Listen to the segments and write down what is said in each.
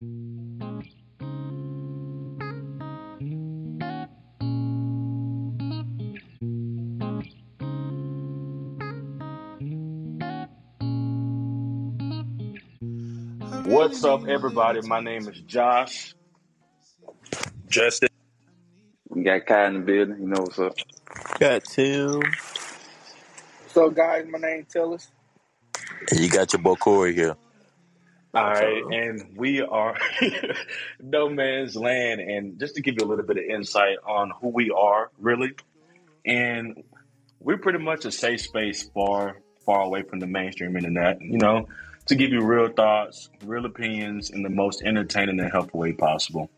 What's up, everybody? My name is Josh. Justin. We got Kai in the building. You know what's up. Got Tim. What's up, guys? My name is Tillis. And you got your boy Corey here. All right, and we are No Man's Land. And just to give you a little bit of insight on who we are, really, and we're pretty much a safe space far away from the mainstream internet, you know, to give you real thoughts, real opinions in the most entertaining and helpful way possible.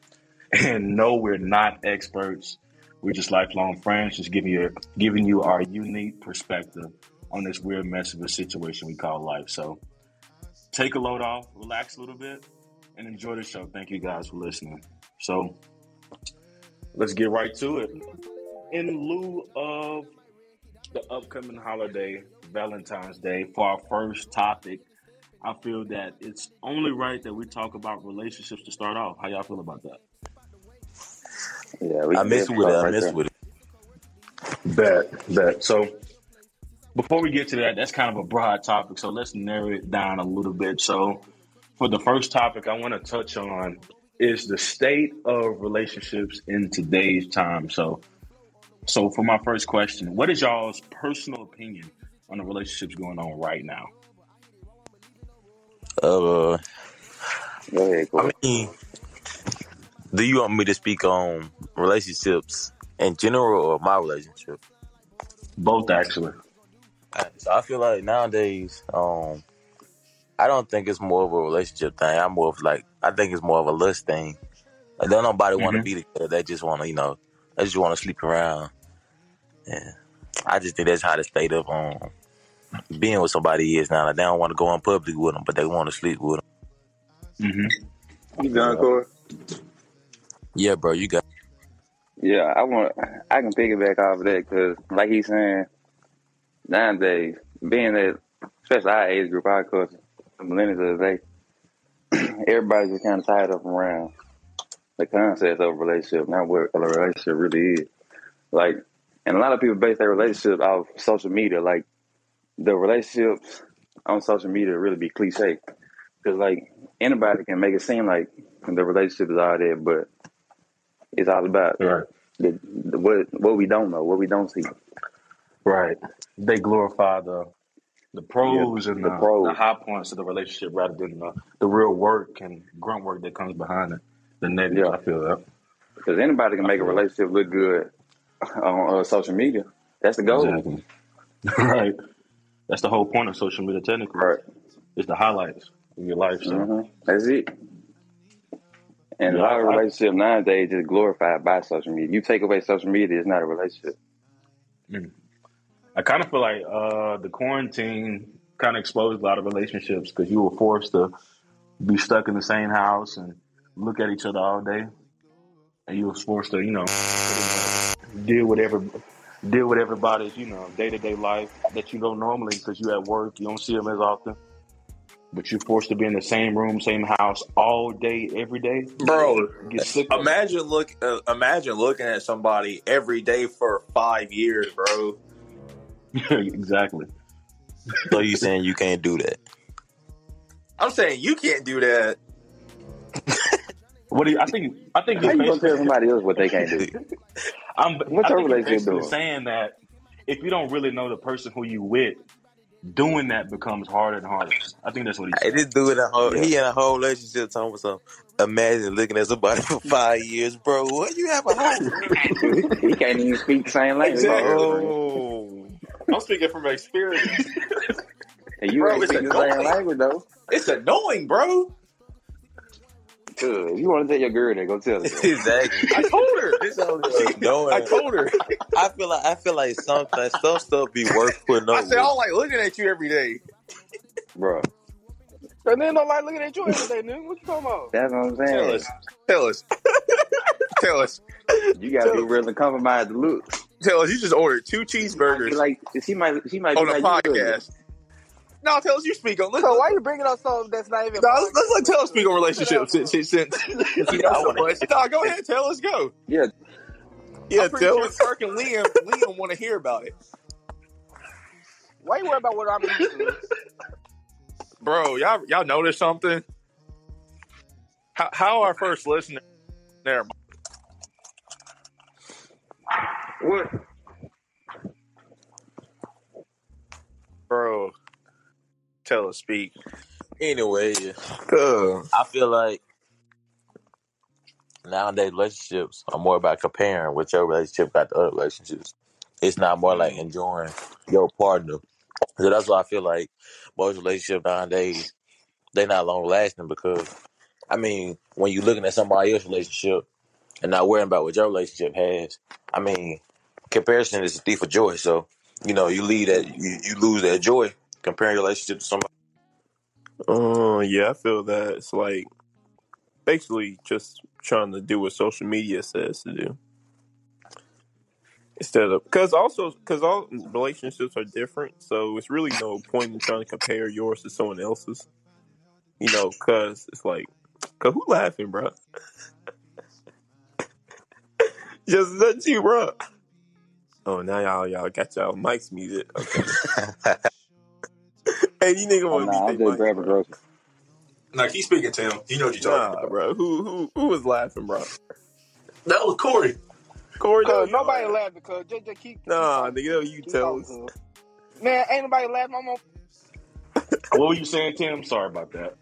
And no, we're not experts. We're just lifelong friends, just giving you our unique perspective on this weird mess of a situation we call life. So take a load off, relax a little bit, and enjoy the show. Thank you guys for listening. So let's get right to it. In lieu of the upcoming holiday, Valentine's Day, for our first topic, I feel that it's only right that we talk about relationships to start off. How y'all feel about that? Yeah, I mess with it. Bet. So before we get to that, that's kind of a broad topic. So let's narrow it down a little bit. So for the first topic I want to touch on is the state of relationships in today's time. So for my first question, what is y'all's personal opinion on the relationships going on right now? I mean, do you want me to speak on relationships in general or my relationship? Both, actually. So I feel like nowadays, I don't think it's more of a relationship thing. I think it's more of a lust thing. Like, don't nobody want to be together. They just want to, they just want to sleep around. Yeah, I just think that's how the state of being with somebody is now. Like, they don't want to go in public with them, but they want to sleep with them. Mm-hmm. You done, Corey? Yeah, bro, you got. Yeah, I can piggyback off of that because, like he's saying, nowadays, being that, especially our age group, our culture, the millennials, everybody's just kind of tied up around the concept of a relationship, not what a relationship really is. Like, and a lot of people base their relationship off social media. Like, the relationships on social media really be cliche because, like, anybody can make it seem like the relationship is all there, but it's all about what we don't know, what we don't see. Right. They glorify the pros and the high points of the relationship rather than the real work and grunt work that comes behind it. The negative, I feel that. Because anybody can make a relationship look good on social media. That's the goal. Exactly. Right. That's the whole point of social media technically. Right. It's the highlights of your life. So. Mm-hmm. That's it. And a lot of relationships nowadays is glorified by social media. You take away social media, it's not a relationship. I kind of feel like the quarantine kind of exposed a lot of relationships because you were forced to be stuck in the same house and look at each other all day, and you were forced to, deal with everybody's, day-to-day life that you don't normally because you at work, you don't see them as often. But you're forced to be in the same room, same house all day, every day. Bro, get sick of imagine looking at somebody every day for 5 years, bro. Exactly. So you saying you can't do that? I'm saying you can't do that. What do you, I think how you gonna tell somebody else what they can't do? I'm saying that if you don't really know the person who you with, doing that becomes harder and harder. I think that's what he's saying. This dude he in a whole relationship talking with something. Imagine looking at somebody for 5 years, bro. What you have a whole he can't even speak the same language. Exactly. Oh. I'm speaking from experience. And you ain't speaking the same language though. It's annoying, bro. Good. You want to tell your girl that? Go tell her. Exactly. I told her. I told her. I feel like some stuff be worth putting up. I said I don't like looking at you every day, bro. And then don't like looking at you every day, nigga. What you talking about? That's what I'm saying. Tell us. You gotta be willing to compromise the look. Tell us. You just ordered 2 cheeseburgers. Like she might be on a podcast. No, tell us you speak on. So why you bringing up something that's not even? No, let's let Taylor speak on relationships. No, go ahead, Taylor. Let's go. Yeah. Taylor, Kirk, and Liam want to hear about it. Why you worry about what I'm into? Bro, y'all notice something? How our first listener there? What? Bro, tell us, speak. Anyway, I feel like nowadays relationships are more about comparing what your relationship got to other relationships. It's not more like enjoying your partner. So that's why I feel like most relationships nowadays, they're not long-lasting because, I mean, when you're looking at somebody else's relationship and not worrying about what your relationship has, I mean, comparison is a thief of joy, so you know, you lose that joy comparing your relationship to somebody. Yeah, I feel that. It's like basically just trying to do what social media says to do. Instead of, because all relationships are different, so it's really no point in trying to compare yours to someone else's. You know, because it's like, cause who laughing, bro? Just not you, bro. Oh, now y'all got y'all mics muted. Okay. Hey, you nigga want to be grabbing groceries. Nah, keep speaking, Tim. You know what you're talking about, bro. Who was laughing, bro? That was Corey. Nobody laughed because JJ keep. Nah, nigga, you tell us. Man, ain't nobody laughing. What were you saying, Tim? Sorry about that.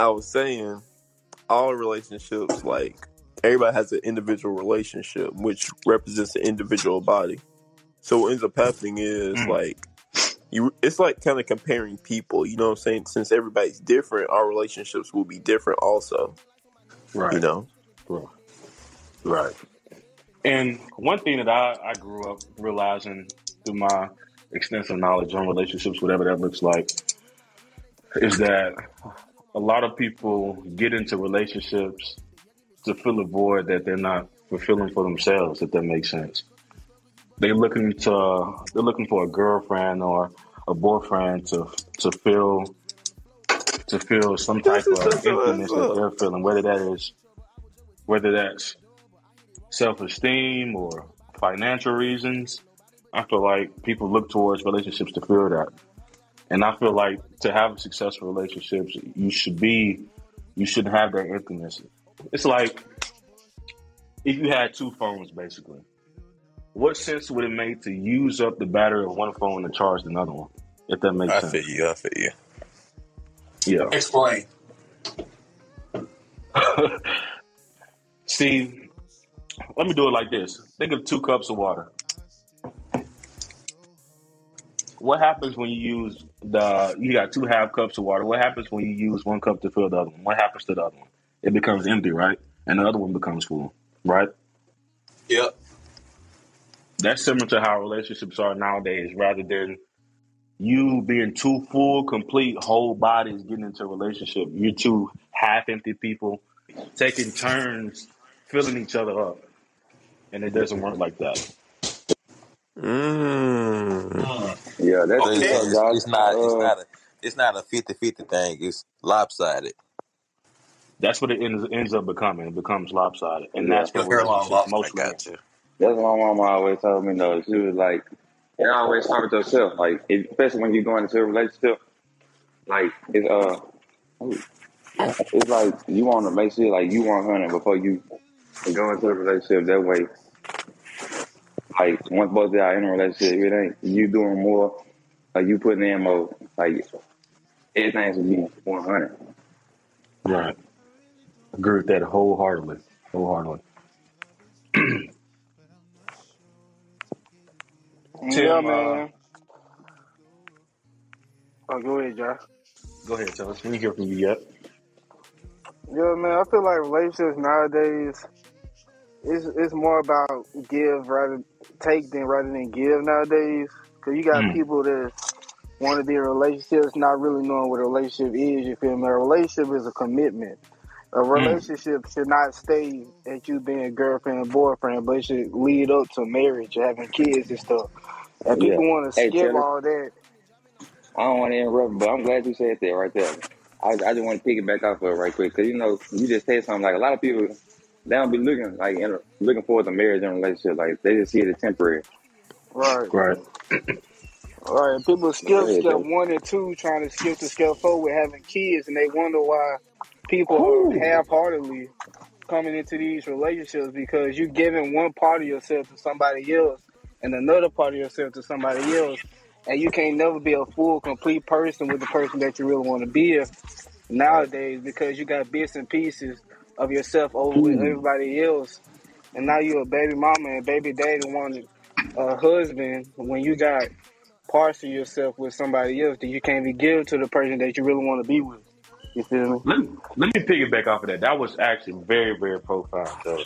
I was saying, all relationships everybody has an individual relationship, which represents an individual body. So what ends up happening is it's like kind of comparing people. You know what I'm saying? Since everybody's different, our relationships will be different also. Right. You know? Right. And one thing that I grew up realizing through my extensive knowledge on relationships, whatever that looks like, is that a lot of people get into relationships to fill a void that they're not fulfilling for themselves, if that makes sense. They're looking for a girlfriend or a boyfriend to fill some type of emptiness that they're feeling, whether that's self-esteem or financial reasons. I feel like people look towards relationships to fill that, and I feel like to have successful relationships, you shouldn't have that emptiness. It's like if you had two phones, basically. What sense would it make to use up the battery of one phone to charge another one? If that makes sense. I feel you. Yeah. Explain. See, let me do it like this. Think of 2 cups of water. What happens when you got 2 half cups of water? What happens when you use 1 cup to fill the other one? What happens to the other one? It becomes empty, right? And the other one becomes full, right? Yep. That's similar to how relationships are nowadays. Rather than you being two full, complete, whole bodies getting into a relationship, you're two half-empty people taking turns filling each other up. And it doesn't work like that. Yeah, that's okay. It's not a 50-50 thing. It's lopsided. That's what it ends up becoming. It becomes lopsided, and that's what relationships mostly. Gotcha. That's what my mama always told me, though. She was like, "You always start with yourself, especially when you're going into a relationship. It's like you want to make sure you 100 before you go into the relationship. That way, once both of y'all in a relationship, it ain't you doing more, you putting in more, everything should be 100. Right. Agree with that wholeheartedly. Tim, man. Go ahead, Josh. Go ahead, tell us. Let me hear from you yet. Yeah, man. I feel like relationships nowadays, it's more about take rather than give nowadays. Because you got people that want to be in relationships, not really knowing what a relationship is. You feel me? A relationship is a commitment. A relationship should not stay at you being girlfriend and boyfriend, but it should lead up to marriage, having kids and stuff. And people want to skip all that. I don't want to interrupt, but I'm glad you said that right there. I just want to piggyback off of it right quick, because you know, you just said something like a lot of people, they don't be looking like looking forward to marriage and relationship. Like they just see it as temporary. Right. Right. People skip step 1 and 2, trying to skip to step 4 with having kids, and they wonder why people are half-heartedly coming into these relationships, because you're giving one part of yourself to somebody else and another part of yourself to somebody else. And you can't never be a full, complete person with the person that you really want to be nowadays, because you got bits and pieces of yourself over with everybody else. And now you're a baby mama and baby daddy wanting a husband when you got parts of yourself with somebody else that you can't be giving to the person that you really want to be with. You feel me? Let me piggyback off of that. That was actually very, very profound, though.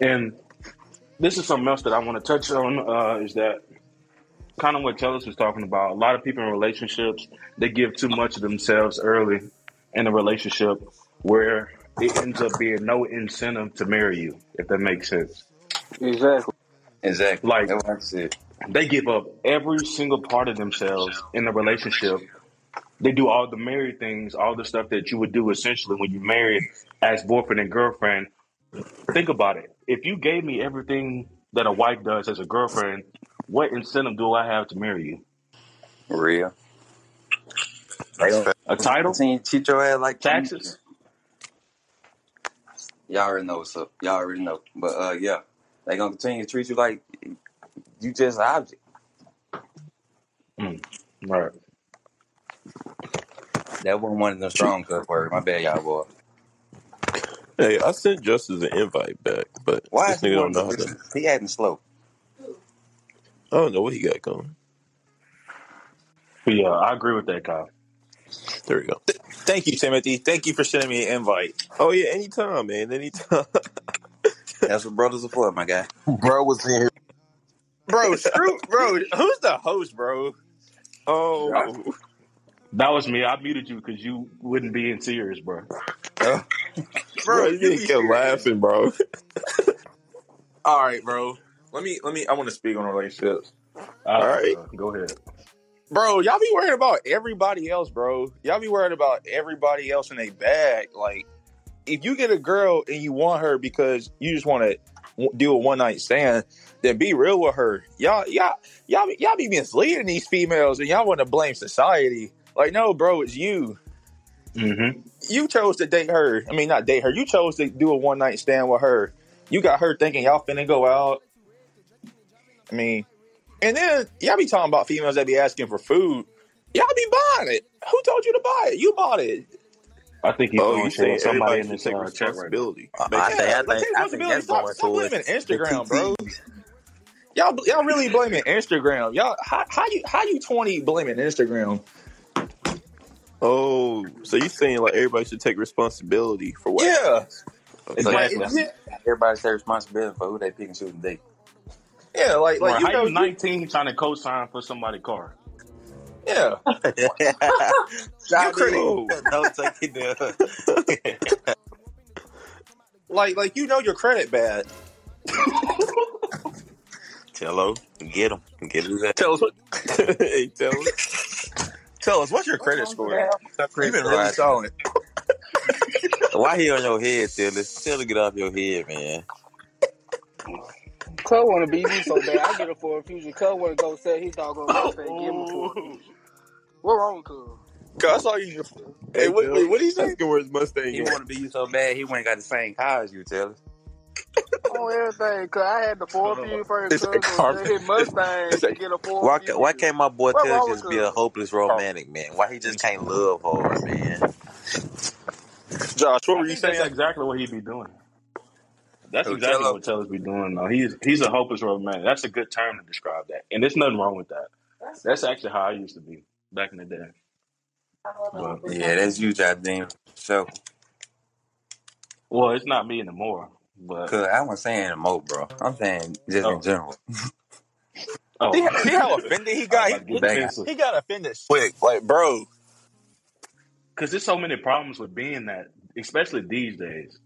And this is something else that I want to touch on, is that kind of what Kellis was talking about. A lot of people in relationships, they give too much of themselves early in a relationship where it ends up being no incentive to marry you, if that makes sense. Exactly. Like, that's it. They give up every single part of themselves in the relationship. They do all the married things, all the stuff that you would do essentially when you married as boyfriend and girlfriend. Think about it. If you gave me everything that a wife does as a girlfriend, what incentive do I have to marry you? For real. A title? Cheat your ass like taxes? Y'all already know what's up. Y'all already know. But yeah, they gonna continue to treat you like you just an object. Right. That wasn't one of them strong cut words. My bad, y'all boy. Hey, I sent Justice an invite back, but why this nigga don't know how to. He acting slow. I don't know what he got going. But yeah, I agree with that, Kyle. There we go. Thank you, Timothy. Thank you for sending me an invite. Oh, yeah, anytime, man. Anytime. That's what brothers are for, my guy. Bro was in here. Bro, screw. Bro, who's the host, bro? Oh. Bro. That was me. I muted you because you wouldn't be in tears, bro. Bro, you kept laughing, bro. All right, bro. Let me. I want to speak on relationships. All right, go ahead, bro. Y'all be worrying about everybody else, bro. Y'all be worrying about everybody else in their bag. Like, if you get a girl and you want her because you just want to do a one night stand, then be real with her. Y'all be misleading these females, and y'all want to blame society. Like, no, bro, it's you. Mm-hmm. You chose to date her. I mean, not date her. You chose to do a one night stand with her. You got her thinking y'all finna go out. I mean, and then y'all be talking about females that be asking for food. Y'all be buying it. Who told you to buy it? You bought it. I think he's going to somebody in this take responsibility. I think that's going to. Stop blaming Instagram, bro. Y'all really blaming Instagram. Y'all how you 20 blaming Instagram? Oh, so you saying like everybody should take responsibility for what? Yeah, exactly. Everybody take responsibility for who they pick and choose and date. Yeah, like you know, you 19 trying to co-sign for somebody's car. Yeah, you critical. Don't take it down. Like you know your credit bad. Tello, get him, get him. Tell us, hey, tell us what's your credit score? You've been really solid. Why he on your head, Tello? Tello, get off your head, man. Cole want to be me so bad. I get it for a future. Cole want to go sell his dog on the and give him to him. What wrong, Cole? I saw you. Hey, what he say? Where's Mustang? He want to be you so bad. He went got the same car as you, Taylor. On everything, cause I had the 4-few first. It's a car. His Mustang. It's a, get a 4. Why can't my boy Taylor just be a hopeless romantic man? Why he just can't love hard, man? Josh, what were you saying? That's exactly what he be doing. That's exactly what Tello's be doing, though. He's a hopeless romantic. That's a good term to describe that. And there's nothing wrong with that. That's actually how I used to be back in the day. But, yeah, that's you, Jardine. So, well, it's not me anymore. But I wasn't saying anymore, bro. I'm saying just in general. See how offended he got? He got offended quick. Like, bro. Because there's so many problems with being that, especially these days.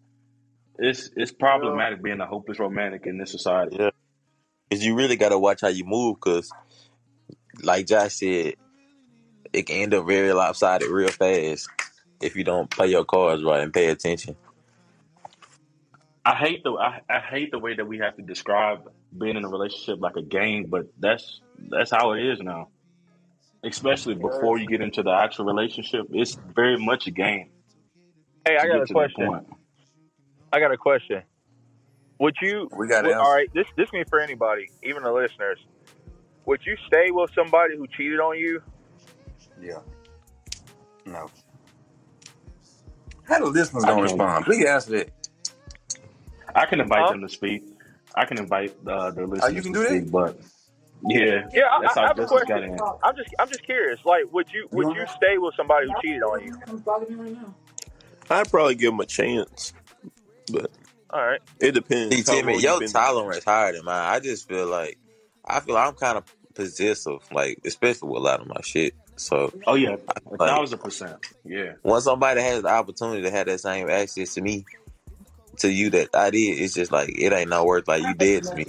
It's problematic being a hopeless romantic in this society. Yeah. Cause you really gotta watch how you move, cause like Josh said, it can end up very lopsided real fast if you don't play your cards right and pay attention. I hate the way that we have to describe being in a relationship like a game, but that's how it is now. Especially before you get into the actual relationship, it's very much a game Hey, I to got get a to that question. point. I got a question. Would you? We got to All answer. right, this means for anybody, even the listeners. Would you stay with somebody who cheated on you? Yeah. No. How the listeners I gonna can respond? Please answer that. I can invite Huh? them to speak. I can invite the Oh, you listeners can to do that? speak, but yeah, Yeah, that's I how have a Justice got question. in. I'm just curious. Like, You would want you that? stay with somebody who cheated on you? I'm bugging you right now. I'd probably give him a chance, but All right. it See, depends how Timmy, long you've your been together. tolerance higher than mine. I just feel like I'm kind of possessive, like especially with a lot of my shit. So Oh yeah, I feel a like 1,000%. Yeah. once somebody has the opportunity to have that same access to me, to you that I did, it's just like it ain't no worth. Like you dead to me.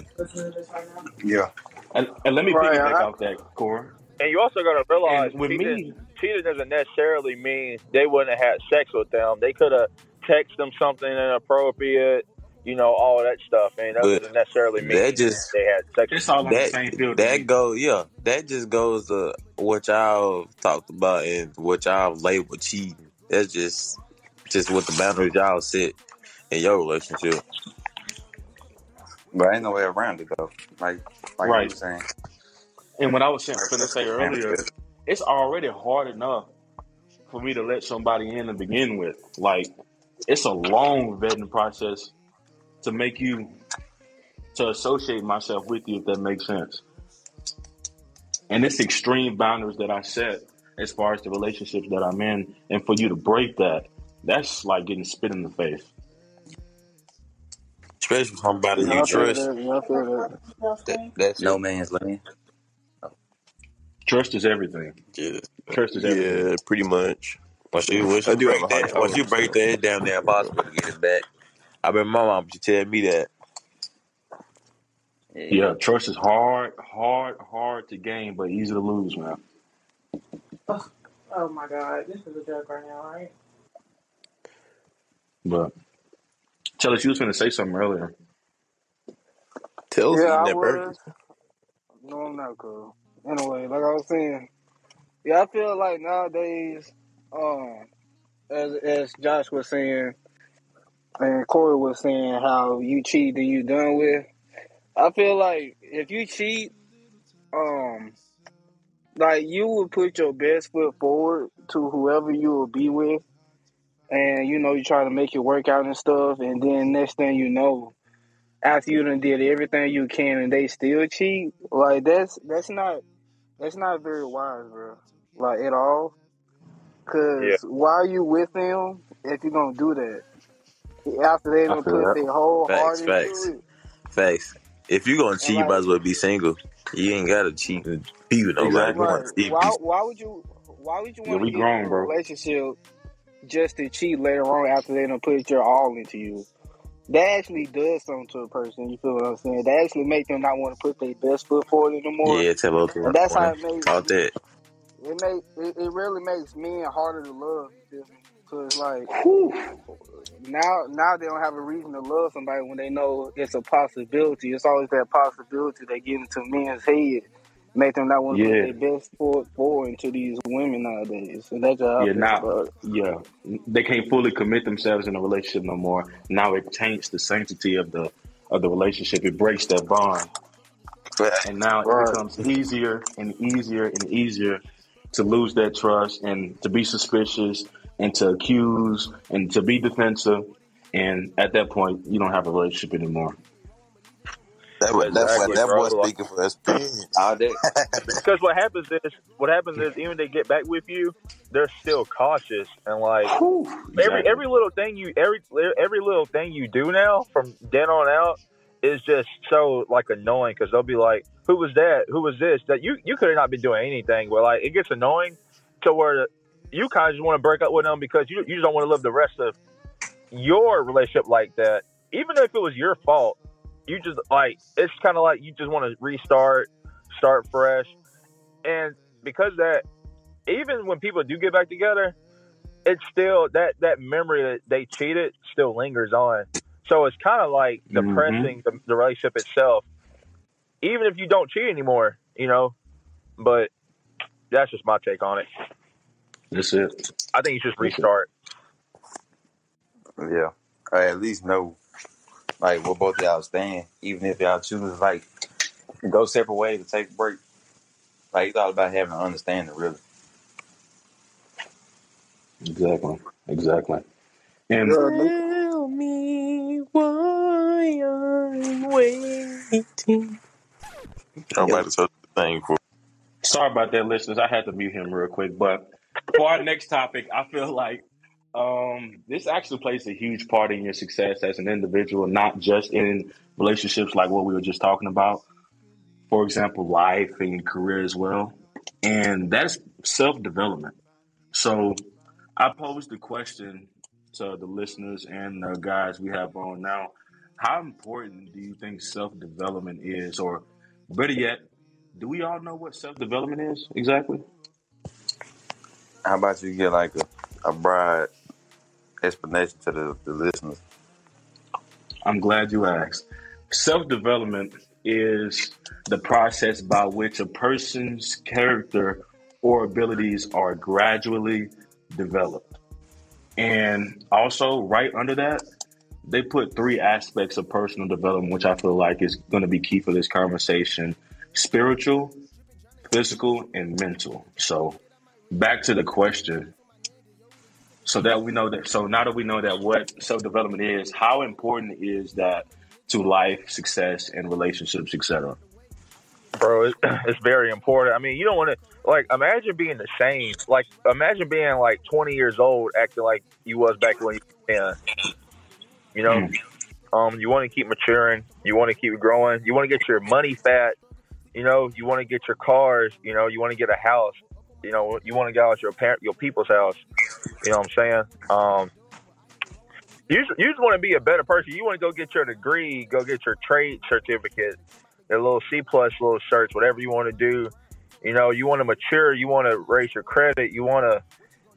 Yeah. And let me Right. piggyback off that, Cora. And you also got to realize And with me, cheating doesn't necessarily mean they wouldn't have had sex with them. They could have texted them something inappropriate, all that stuff, and that But doesn't necessarily that mean just they had sex with it's all on the that same field to that me. go yeah that just goes to what y'all talked about and what y'all label cheating. That's just what the boundaries y'all set in your relationship. But ain't no way around it though. Like you Right. were saying, And what I was finna say earlier, manifest. it's already hard enough for me to let somebody in to begin with. Like, it's a long vetting process to make you to associate myself with you, if that makes sense. And it's extreme boundaries that I set as far as the relationships that I'm in, and for you to break that's like getting spit in the face. Especially with somebody you Y'all say trust. that. Y'all say that. That's No it. man's land. Trust is everything. Yeah, Trust is everything. yeah, pretty much. Once you once I you do have break a hard that once you tolerance for break that. that, it's damn near impossible to get it back. I remember my mom used to tell me that. Yeah. Yeah, trust is hard to gain, but easy to lose, man. Ugh. Oh my god, this is a joke right now, right? But tell us, you was gonna say something earlier. Tells Yeah, you I never. was. No, I'm not cool. Anyway, like I was saying, yeah, I feel like nowadays, um, as Josh was saying and Corey was saying, how you cheat and you done with. I feel like if you cheat, um, like you would put your best foot forward to whoever you will be with, and you try to make it work out and stuff, and then next thing you know, after you done did everything you can and they still cheat, like that's not very wise, bro. Like at all, Yeah. cause why are you with them if you're gonna do that after they I done feel put that. their whole heart Facts, facts, into it? facts. If you gonna And cheat, you might like, as well be single. You ain't gotta cheat and be with nobody. You Exactly. want to see if you. why would you Yeah, want we to get grown, into a bro. relationship just to cheat later on after they done put your all into you? That actually does something to a person. You feel what I'm saying? That actually make them not want to put their best foot forward anymore. Yeah, tell both And that's how one. it makes All that. it make it, it really makes men harder to love. You feel me? So it's like Whew. now they don't have a reason to love somebody when they know it's a possibility. It's always that possibility that get into men's head, make them not want to put Yeah. their best foot forward into these women nowadays. And that's how I Yeah, feel now, about it. yeah, they can't fully commit themselves in a relationship no more. Now it taints the sanctity of the relationship. It breaks that bond, and now it Right. becomes easier and easier and easier to lose that trust and to be suspicious and to accuse and to be defensive. And at that point, you don't have a relationship anymore. Exactly, That boy bro. speaking for experience. All that. Because what happens is even they get back with you, they're still cautious, and like Whew. Exactly. every little thing you do now from then on out is just so like annoying, because they'll be like, who was that, who was this, that you could have not been doing anything, but like it gets annoying to where you kind of just want to break up with them because you just don't want to live the rest of your relationship like that. Even if it was your fault, you just like it's kind of like you just want to restart, start fresh. And because of that, even when people do get back together, it's still that memory that they cheated still lingers on. So it's kind of like depressing the relationship itself, even if you don't cheat anymore, you know. But that's just my take on it. That's it. I think you should restart. Yeah. Or at least know, like, where both y'all stand, even if y'all choose, like, go separate ways and take a break. Like, it's all about having an understanding, really. Exactly. And tell me why I'm waiting. Y'all might have told you the thing for. Sorry about that, listeners. I had to mute him real quick. But for our next topic, I feel like this actually plays a huge part in your success as an individual, not just in relationships like what we were just talking about. For example, life and career as well. And that's self-development. So I posed the question to the listeners and the guys we have on now. How important do you think self-development is? Or better yet, do we all know what self-development is exactly? How about you get like a broad explanation to the listeners? I'm glad you asked. Self-development is the process by which a person's character or abilities are gradually developed. And also right under that, they put three aspects of personal development, which I feel like is going to be key for this conversation: spiritual, physical, and mental. So back to the question. So now that we know what self-development is, how important is that to life success and relationships, etc.? Bro, it's very important. I mean, you don't want to, like, imagine being the same. Like, imagine being like 20 years old, acting like you was back when you were 10. You know, you want to keep maturing. You want to keep growing. You want to get your money fat. You know, you want to get your cars. You know, you want to get a house. You know, you want to go out your people's house. You know what I'm saying? You just want to be a better person. You want to go get your degree, go get your trade certificate, a little C+, little certs, whatever you want to do. You know, you want to mature. You want to raise your credit. You want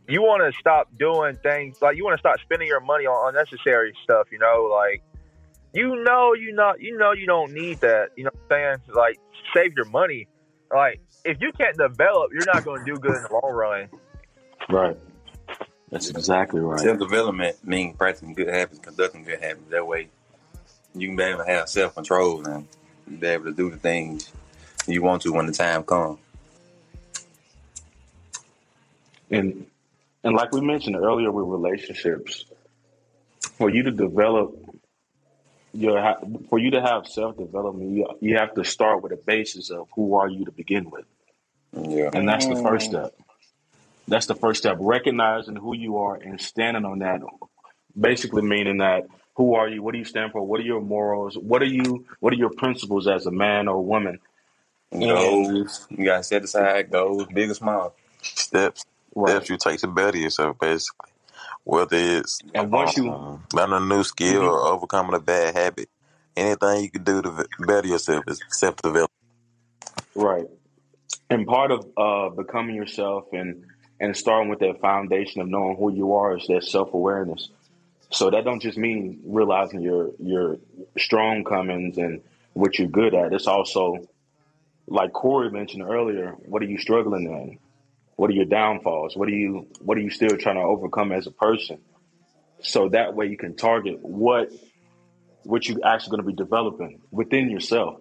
to stop doing things, like, you want to stop spending your money on unnecessary stuff. You know, like, you don't need that. You know what I'm saying? Like, save your money. Like, if you can't develop, you're not going to do good in the long run. Right. That's exactly right. Self-development means practicing good habits, conducting good habits. That way, you can be able to have self-control and be able to do the things you want to when the time comes. And like we mentioned earlier with relationships, for you to have self-development, you have to start with a basis of who are you to begin with. Yeah. And that's the first step. That's the first step, recognizing who you are and standing on that, basically meaning that who are you, what do you stand for, what are your morals, what are your principles as a man or woman? Goals. You got to set aside goals, big or small. Steps you take to better yourself, basically. Whether it's learning a new skill or overcoming a bad habit, anything you can do to better yourself is self-development. Right. And part of becoming yourself and starting with that foundation of knowing who you are is that self-awareness. So that don't just mean realizing your shortcomings and what you're good at. It's also, like Corey mentioned earlier, what are you struggling in? What are your downfalls? What are you still trying to overcome as a person? So that way you can target what you're actually going to be developing within yourself.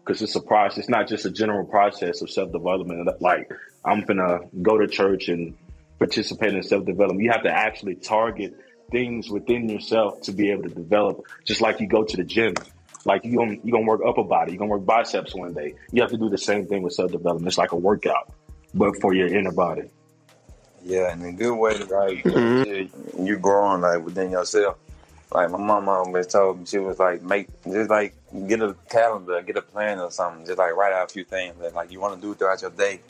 Because it's a process. It's not just a general process of self-development. Like, I'm going to go to church and participate in self-development. You have to actually target things within yourself to be able to develop. Just like you go to the gym. Like, you're going to work upper body. You're going to work biceps one day. You have to do the same thing with self-development. It's like a workout, but for your inner body. Yeah, and a good way to, like, you're growing, like, within yourself. Like, my mama always told me, she was like, get a calendar, get a plan or something. Just, like, write out a few things that, like, you want to do throughout your day.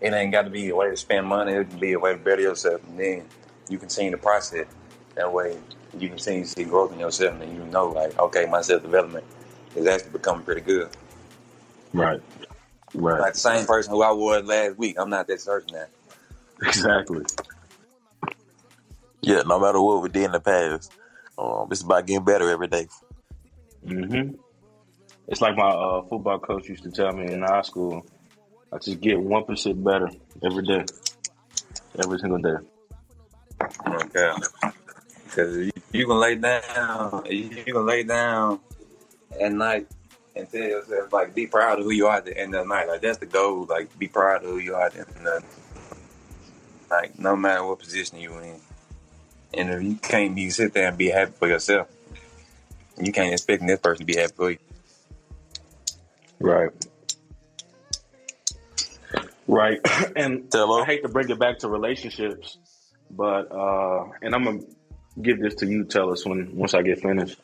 It ain't got to be a way to spend money. It can be a way to better yourself. And then you continue the process. That way you continue to see growth in yourself. And you know, like, okay, my self-development is actually becoming pretty good. Right. Like the same person who I was last week. I'm not that certain now. Exactly. Yeah, no matter what we did in the past, it's about getting better every day. Mm-hmm. It's like my football coach used to tell me in high school, I just get 1% better every day, every single day. Okay. Because you can lay down at night and tell yourself, like, be proud of who you are at the end of the night. Like, that's the goal. Like, be proud of who you are at the end of the night. Like, no matter what position you in. And if you can't, you sit there and be happy for yourself. You can't expect this person to be happy for you. Right. Right. And hello? I hate to bring it back to relationships, but, and I'm going to give this to you, Tellus, once I get finished.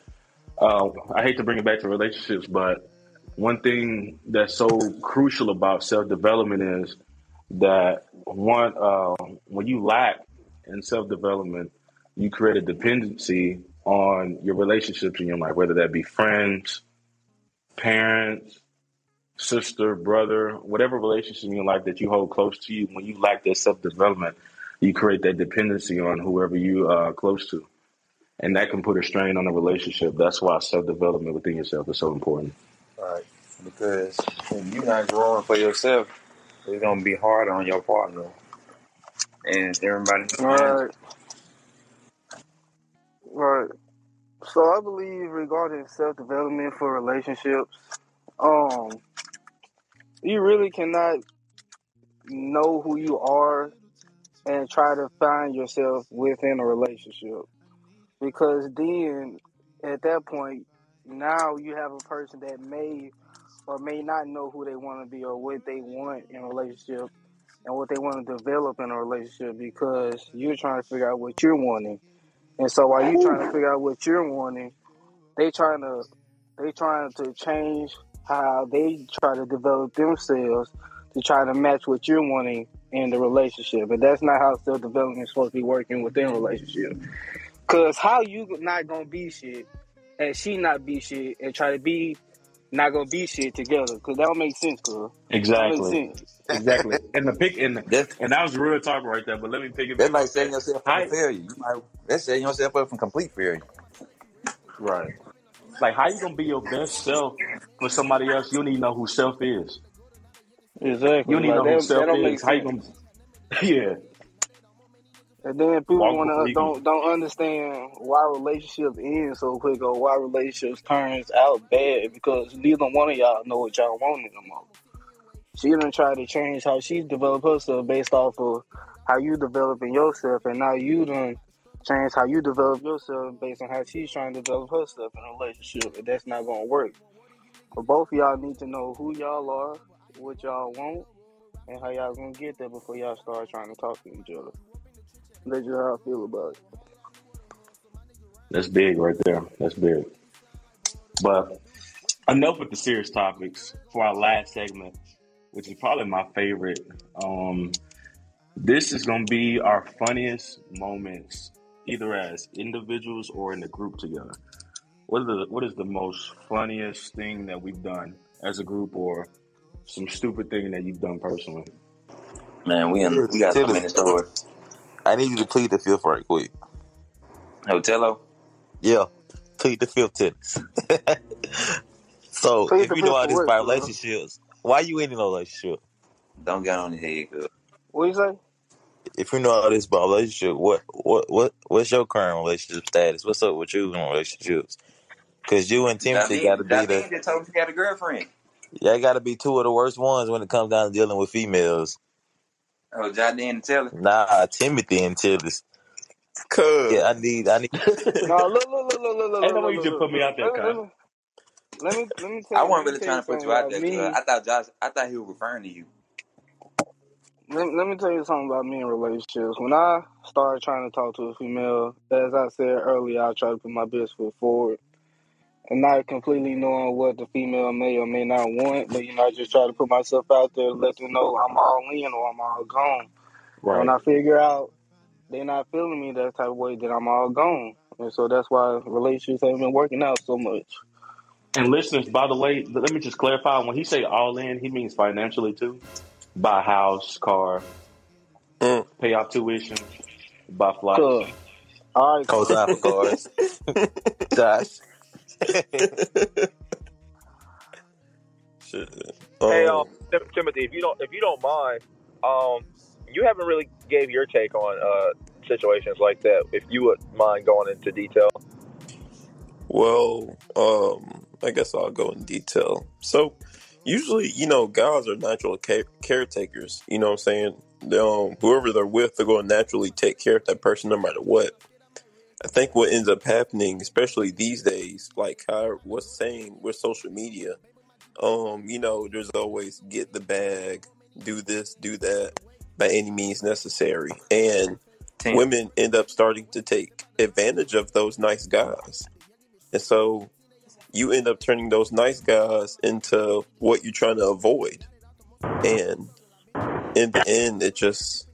I hate to bring it back to relationships, but one thing that's so crucial about self-development is that when you lack in self-development, you create a dependency on your relationships in your life, whether that be friends, parents, sister, brother, whatever relationship in your life that you hold close to you. When you lack that self-development, you create that dependency on whoever you are close to. And that can put a strain on a relationship. That's why self-development within yourself is so important. Right. Because if you're not growing for yourself, it's going to be hard on your partner. And everybody... Right. Right. So I believe regarding self-development for relationships, you really cannot know who you are and try to find yourself within a relationship. Because then, at that point, now you have a person that may or may not know who they want to be or what they want in a relationship and what they want to develop in a relationship, because you're trying to figure out what you're wanting. And so while you're trying to figure out what you're wanting, they trying to change how they try to develop themselves to try to match what you're wanting in the relationship. But that's not how self-development is supposed to be working within a relationship. Because how you not going to be shit and she not be shit and try to be not going to be shit together? Because that don't make sense, cuz. Exactly. Exactly. And that was real talk right there, but let me pick it up. That's like setting yourself up from failure. That's setting yourself up from complete failure. Right. Like, how you going to be your best self for somebody else? You don't even know who self is. Exactly. You don't even know who self is. How you going to... Yeah. And then people don't understand why relationships end so quick or why relationships turns out bad, because neither one of y'all know what y'all want anymore. She done tried to change how she developed herself based off of how you developing yourself, and now you done changed how you develop yourself based on how she's trying to develop herself in a relationship, and that's not gonna work. But both of y'all need to know who y'all are, what y'all want, and how y'all gonna get there before y'all start trying to talk to each other. That's just how I feel about it. That's big right there. That's big. But enough with the serious topics for our last segment, which is probably my favorite. This is going to be our funniest moments, either as individuals or in the group together. What is the most funniest thing that we've done as a group, or some stupid thing that you've done personally? Man, we got so many stories. I need you to plead the fifth right quick. Otello? Yeah. Plead the fifth, Tennis. So, plead if you know all this about relationships, why you in a relationship? Don't get on the head, girl. What you say? If you know all this about relationship, what's your current relationship status? What's up with you in relationships? Because you and Timothy got to be the... That just told me you got a girlfriend. Y'all got to be two of the worst ones when it comes down to dealing with females. Oh, Jodine and Taylor? Nah, Timothy and Taylor's. Cool. Yeah, I need. No, look. Ain't no way you just put me out there, cuz. Let me tell you. I wasn't really trying to put you out there, cuz. I thought he was referring to you. Let me tell you something about me in relationships. When I started trying to talk to a female, as I said earlier, I tried to put my best foot forward. And not completely knowing what the female may or may not want, but, I just try to put myself out there to let them know I'm all in or I'm all gone. Right. When I figure out they're not feeling me that type of way, then I'm all gone. And so that's why relationships haven't been working out so much. And listeners, by the way, let me just clarify. When he say all in, he means financially, too. Buy a house, car, pay our tuition, buy flights. Cool. All right. Co-sign for cars. Josh. Hey, Timothy, if you don't mind, you haven't really gave your take on situations like that. If you would mind going into detail. Well, I guess I'll go in detail. So, usually, guys are natural caretakers. You know what I'm saying? Whoever they're with, they're going to naturally take care of that person no matter what. I think what ends up happening, especially these days, like Kyra was saying with social media, there's always get the bag, do this, do that, by any means necessary. And women end up starting to take advantage of those nice guys. And so you end up turning those nice guys into what you're trying to avoid. And in the end, it just...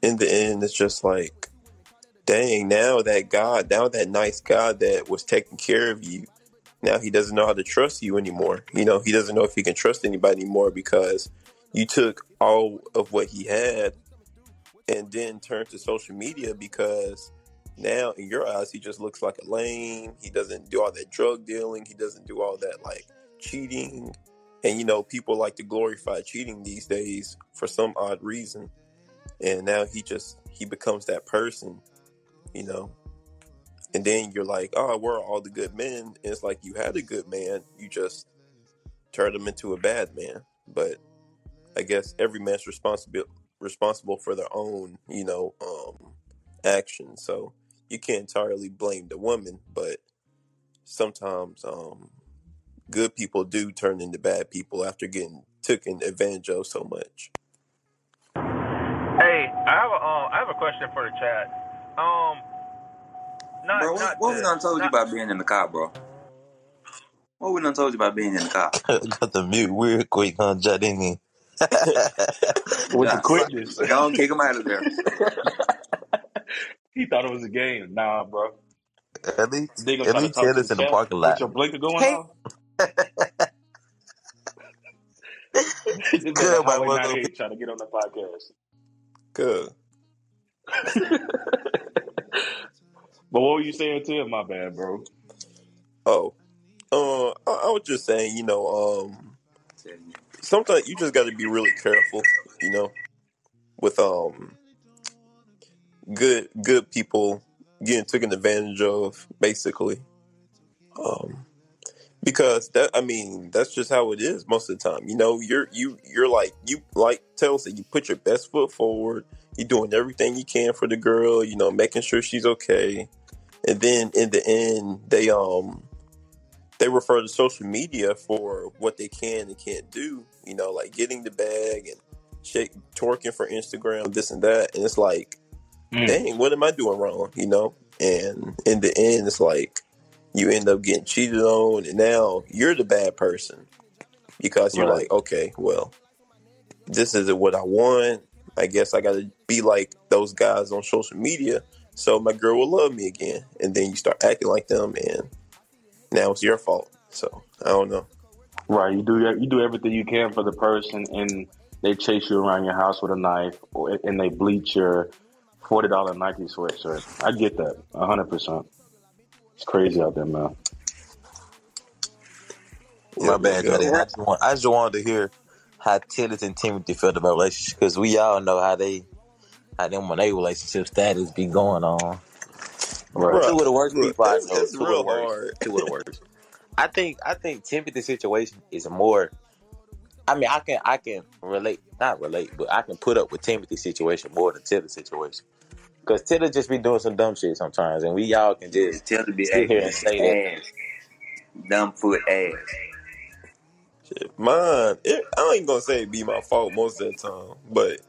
in the end, it's just like, dang, now that nice guy that was taking care of you, now he doesn't know how to trust you anymore. He doesn't know if he can trust anybody anymore because you took all of what he had and then turned to social media because now in your eyes, he just looks like a lame. He doesn't do all that drug dealing. He doesn't do all that like cheating. And, people like to glorify cheating these days for some odd reason. And now he becomes that person, and then you're like, oh, where are all the good men? And it's like, you had a good man. You just turned him into a bad man. But I guess every man's responsible for their own, action. So you can't entirely blame the woman, but sometimes, good people do turn into bad people after getting taken advantage of so much. Hey, I have a question for the chat. What we done told you about being in the car? Got the mute weird quick, huh, Jad? With the quickness. Don't kick him out of there. He thought it was a game. Nah, bro. At least tell us in the parking lot. Is your blinker going off? Good, my brother. Trying to get on the podcast. Good. But what were you saying to him? My bad, bro. Oh, I was just saying, sometimes you just got to be really careful, with good people getting taken advantage of, basically. Because that's just how it is most of the time. You're like Taylor said, you put your best foot forward. You're doing everything you can for the girl. Making sure she's okay. And then in the end, they refer to social media for what they can and can't do. Like getting the bag and twerking for Instagram, this and that. And it's like, dang, what am I doing wrong? And in the end, it's like. You end up getting cheated on, and now you're the bad person because you're like, okay, well, this isn't what I want. I guess I got to be like those guys on social media so my girl will love me again. And then you start acting like them, and now it's your fault. So I don't know. Right. You do everything you can for the person, and they chase you around your house with a knife, and they bleach your $40 Nike sweatshirt. I get that 100%. It's crazy out there, man. My bad, buddy. I just wanted to hear how Tillis and Timothy felt about relationships because we all know how them when they relationship status be going on. Right. Two of the worst people I know. Two of the worst. I think Timothy's situation is more. I can relate, not relate, but I can put up with Timothy's situation more than Tillis' situation. Because Taylor just be doing some dumb shit sometimes, and we all can just sit here and say that. Dumb foot ass. Shit, mine, I ain't gonna say it be my fault most of the time, but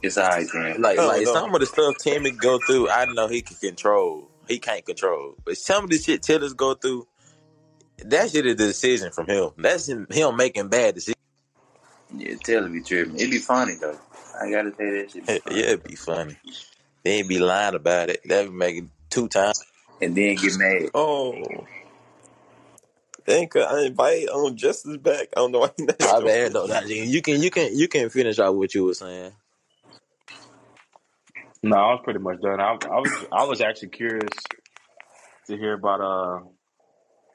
it's alright, man. Like some of the stuff Timmy go through, I know he can control. He can't control, but some of the shit Taylor's go through, that shit is the decision from him. That's him making bad decisions. Yeah, Taylor be tripping. It be funny though. I gotta say that shit. Yeah, it'd be funny. They ain't be lying about it. That would make it 2 times. And then get mad. Oh. Dang, I invite Justice back. I don't know why he not My bad though, Najee. You can finish out what you were saying. No, I was pretty much done. I was actually curious to hear about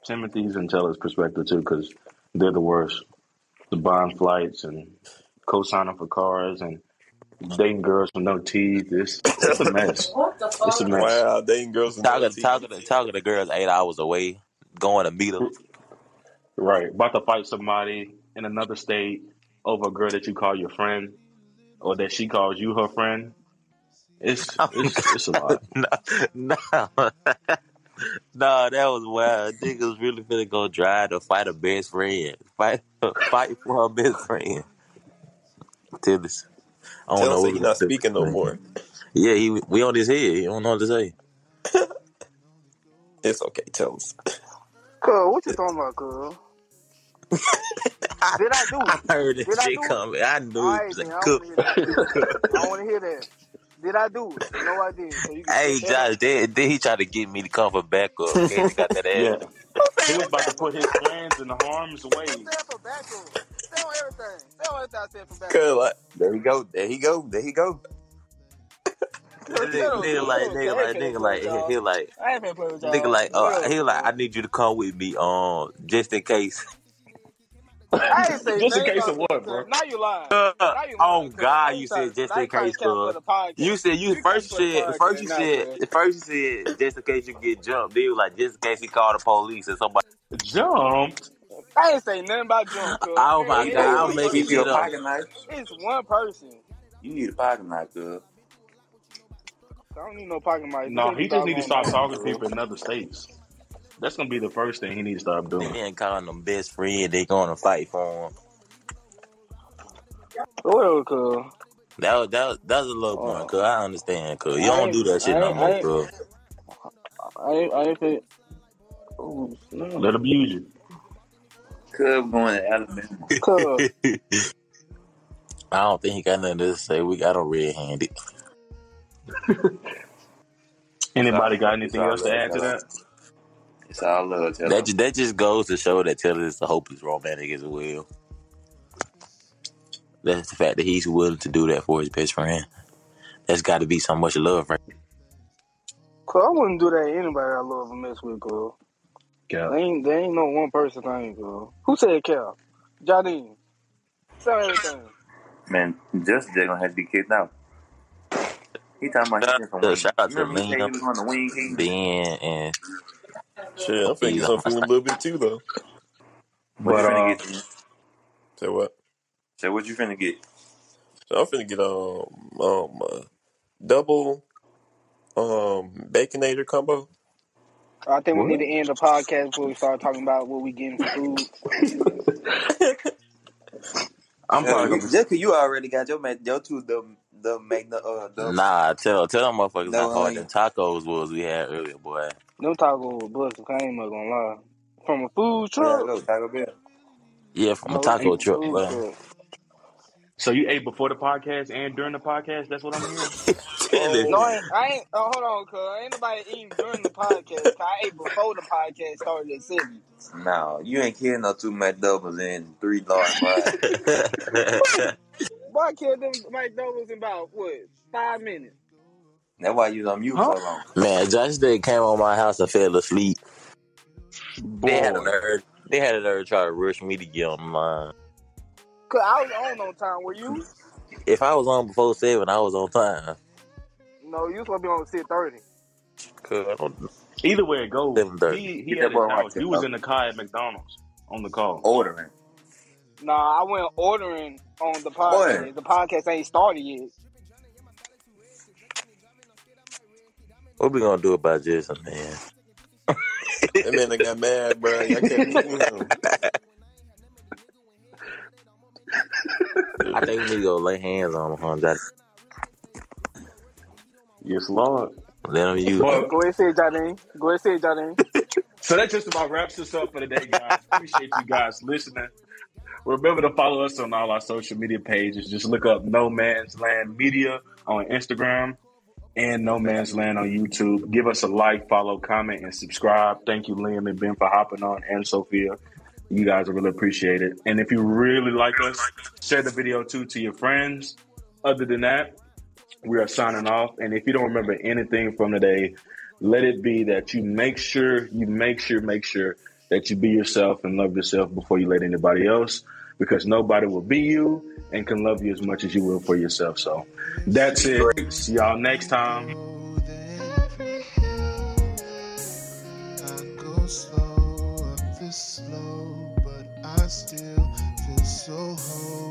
Timothy's and Taylor's perspective too, because they're the worst. The bond flights and co-signing for cars and dating girls with no teeth. It's a mess. What the fuck? It's a mess. Wow, dating girls with no teeth. Talking to girls 8 hours away, going to meet them. Right, about to fight somebody in another state over a girl that you call your friend, or that she calls you her friend. It's a lot. No, that was wild. Niggas really finna go drive to fight a best friend. Fight for her best friend. Tillis. I don't know. He's not speaking no more. Yeah, we on his head. He don't know what to say. It's okay, tell us. Cuz, what you talking about, cuz? Did I do it? I heard that shit coming. I knew it was a cook. I want to hear that. Did I do it? No, I didn't. So hey, Josh, then he tried to get me to come for backup. And he got that ass. Yeah. He was about to put his hands in harm's way. Stand for backup. Stand on everything. Stand on everything I said for backup. There he go. There he go. There he go. Nigga, I need you to come with me, just in case. Just in case of what, bro? Now you lying. Oh God, you said just in case, cuz. You said you first said just in case you get jumped. Then you like just in case he called the police and somebody jumped. I ain't say nothing about jump, cuz. Oh my God, I'll make you feel pocket knife. It's one person. You need a pocket knife, cuz. I don't need no pocket knife. No, he just need to start talking to people in other states. That's gonna be the first thing he needs to stop doing. They ain't calling them best friend. They going to fight for him. Well, cuz that was a little point, cuz I understand, cuz you don't do that shit no more, cuz. I ain't. Oh, no. Let abuse you. Cuz going to Alabama. Cuz. I don't think he got nothing to say. We got him red-handed. Anybody got anything else to add to that? It's all love, Taylor. That just goes to show that Taylor is a hopeless romantic as well. That's the fact that he's willing to do that for his best friend. That's got to be so much love, right? Cause I wouldn't do that to anybody I love and mess with, girl. Cal. There ain't no one person I ain't, girl. Who said Cal? Jardine. Tell everything. Man, Justin Jay gonna have to be kicked out. He talking about shout out to Liam, Ben, and... Shit, I'm thinking something a little bit too, though. What you finna get? Say what? Say what you finna get? So I'm finna get double baconator combo. I think we need to end the podcast before we start talking about what we getting for food. I'm probably just because you already got your two double. Nah, tell them motherfuckers how hard the tacos was we had earlier, boy. Them tacos were busted. I ain't gonna lie. From a food truck? Yeah, Taco Bell. Yeah, from a taco truck, bro. So you ate before the podcast and during the podcast? That's what I'm hearing? No, I ain't. Oh, hold on, cuz. Ain't nobody eating during the podcast. I ate before the podcast started at 7. No, you ain't kidding no two McDoubles and 3 large fries. Boy, I killed them McDoubles in about, 5 minutes? That's why you was on mute so long. Man, Josh Day came on my house and fell asleep. Boy. They had a nerd try to rush me to get on mine. Cause I was on time, were you? If I was on before 7, I was on time. No, you was gonna be on 6:30. Cause I don't know. Either way it goes, he had house. You was in the car at McDonald's on the call ordering. Nah, I went ordering on the podcast. Boy. The podcast ain't started yet. What we gonna do about Jason, man? That man got mad, bro. I can't move him. I think we need to go lay hands on him, Johnny. Yes, Lord. Let him use it. Go ahead and say, Johnny. So that just about wraps us up for today, guys. Appreciate you guys listening. Remember to follow us on all our social media pages. Just look up No Man's Land Media on Instagram. and No Man's Land on YouTube. Give us a like, follow, comment, and subscribe. Thank you, Liam and Ben, for hopping on, and Sophia. You guys will really appreciate it. And if you really like us, share the video too to your friends. Other than that, we are signing off. And if you don't remember anything from today, let it be that you make sure that you be yourself and love yourself before you let anybody else, because nobody will be you and can love you as much as you will for yourself. So that's it. See y'all next time. Slow, but I still feel so whole.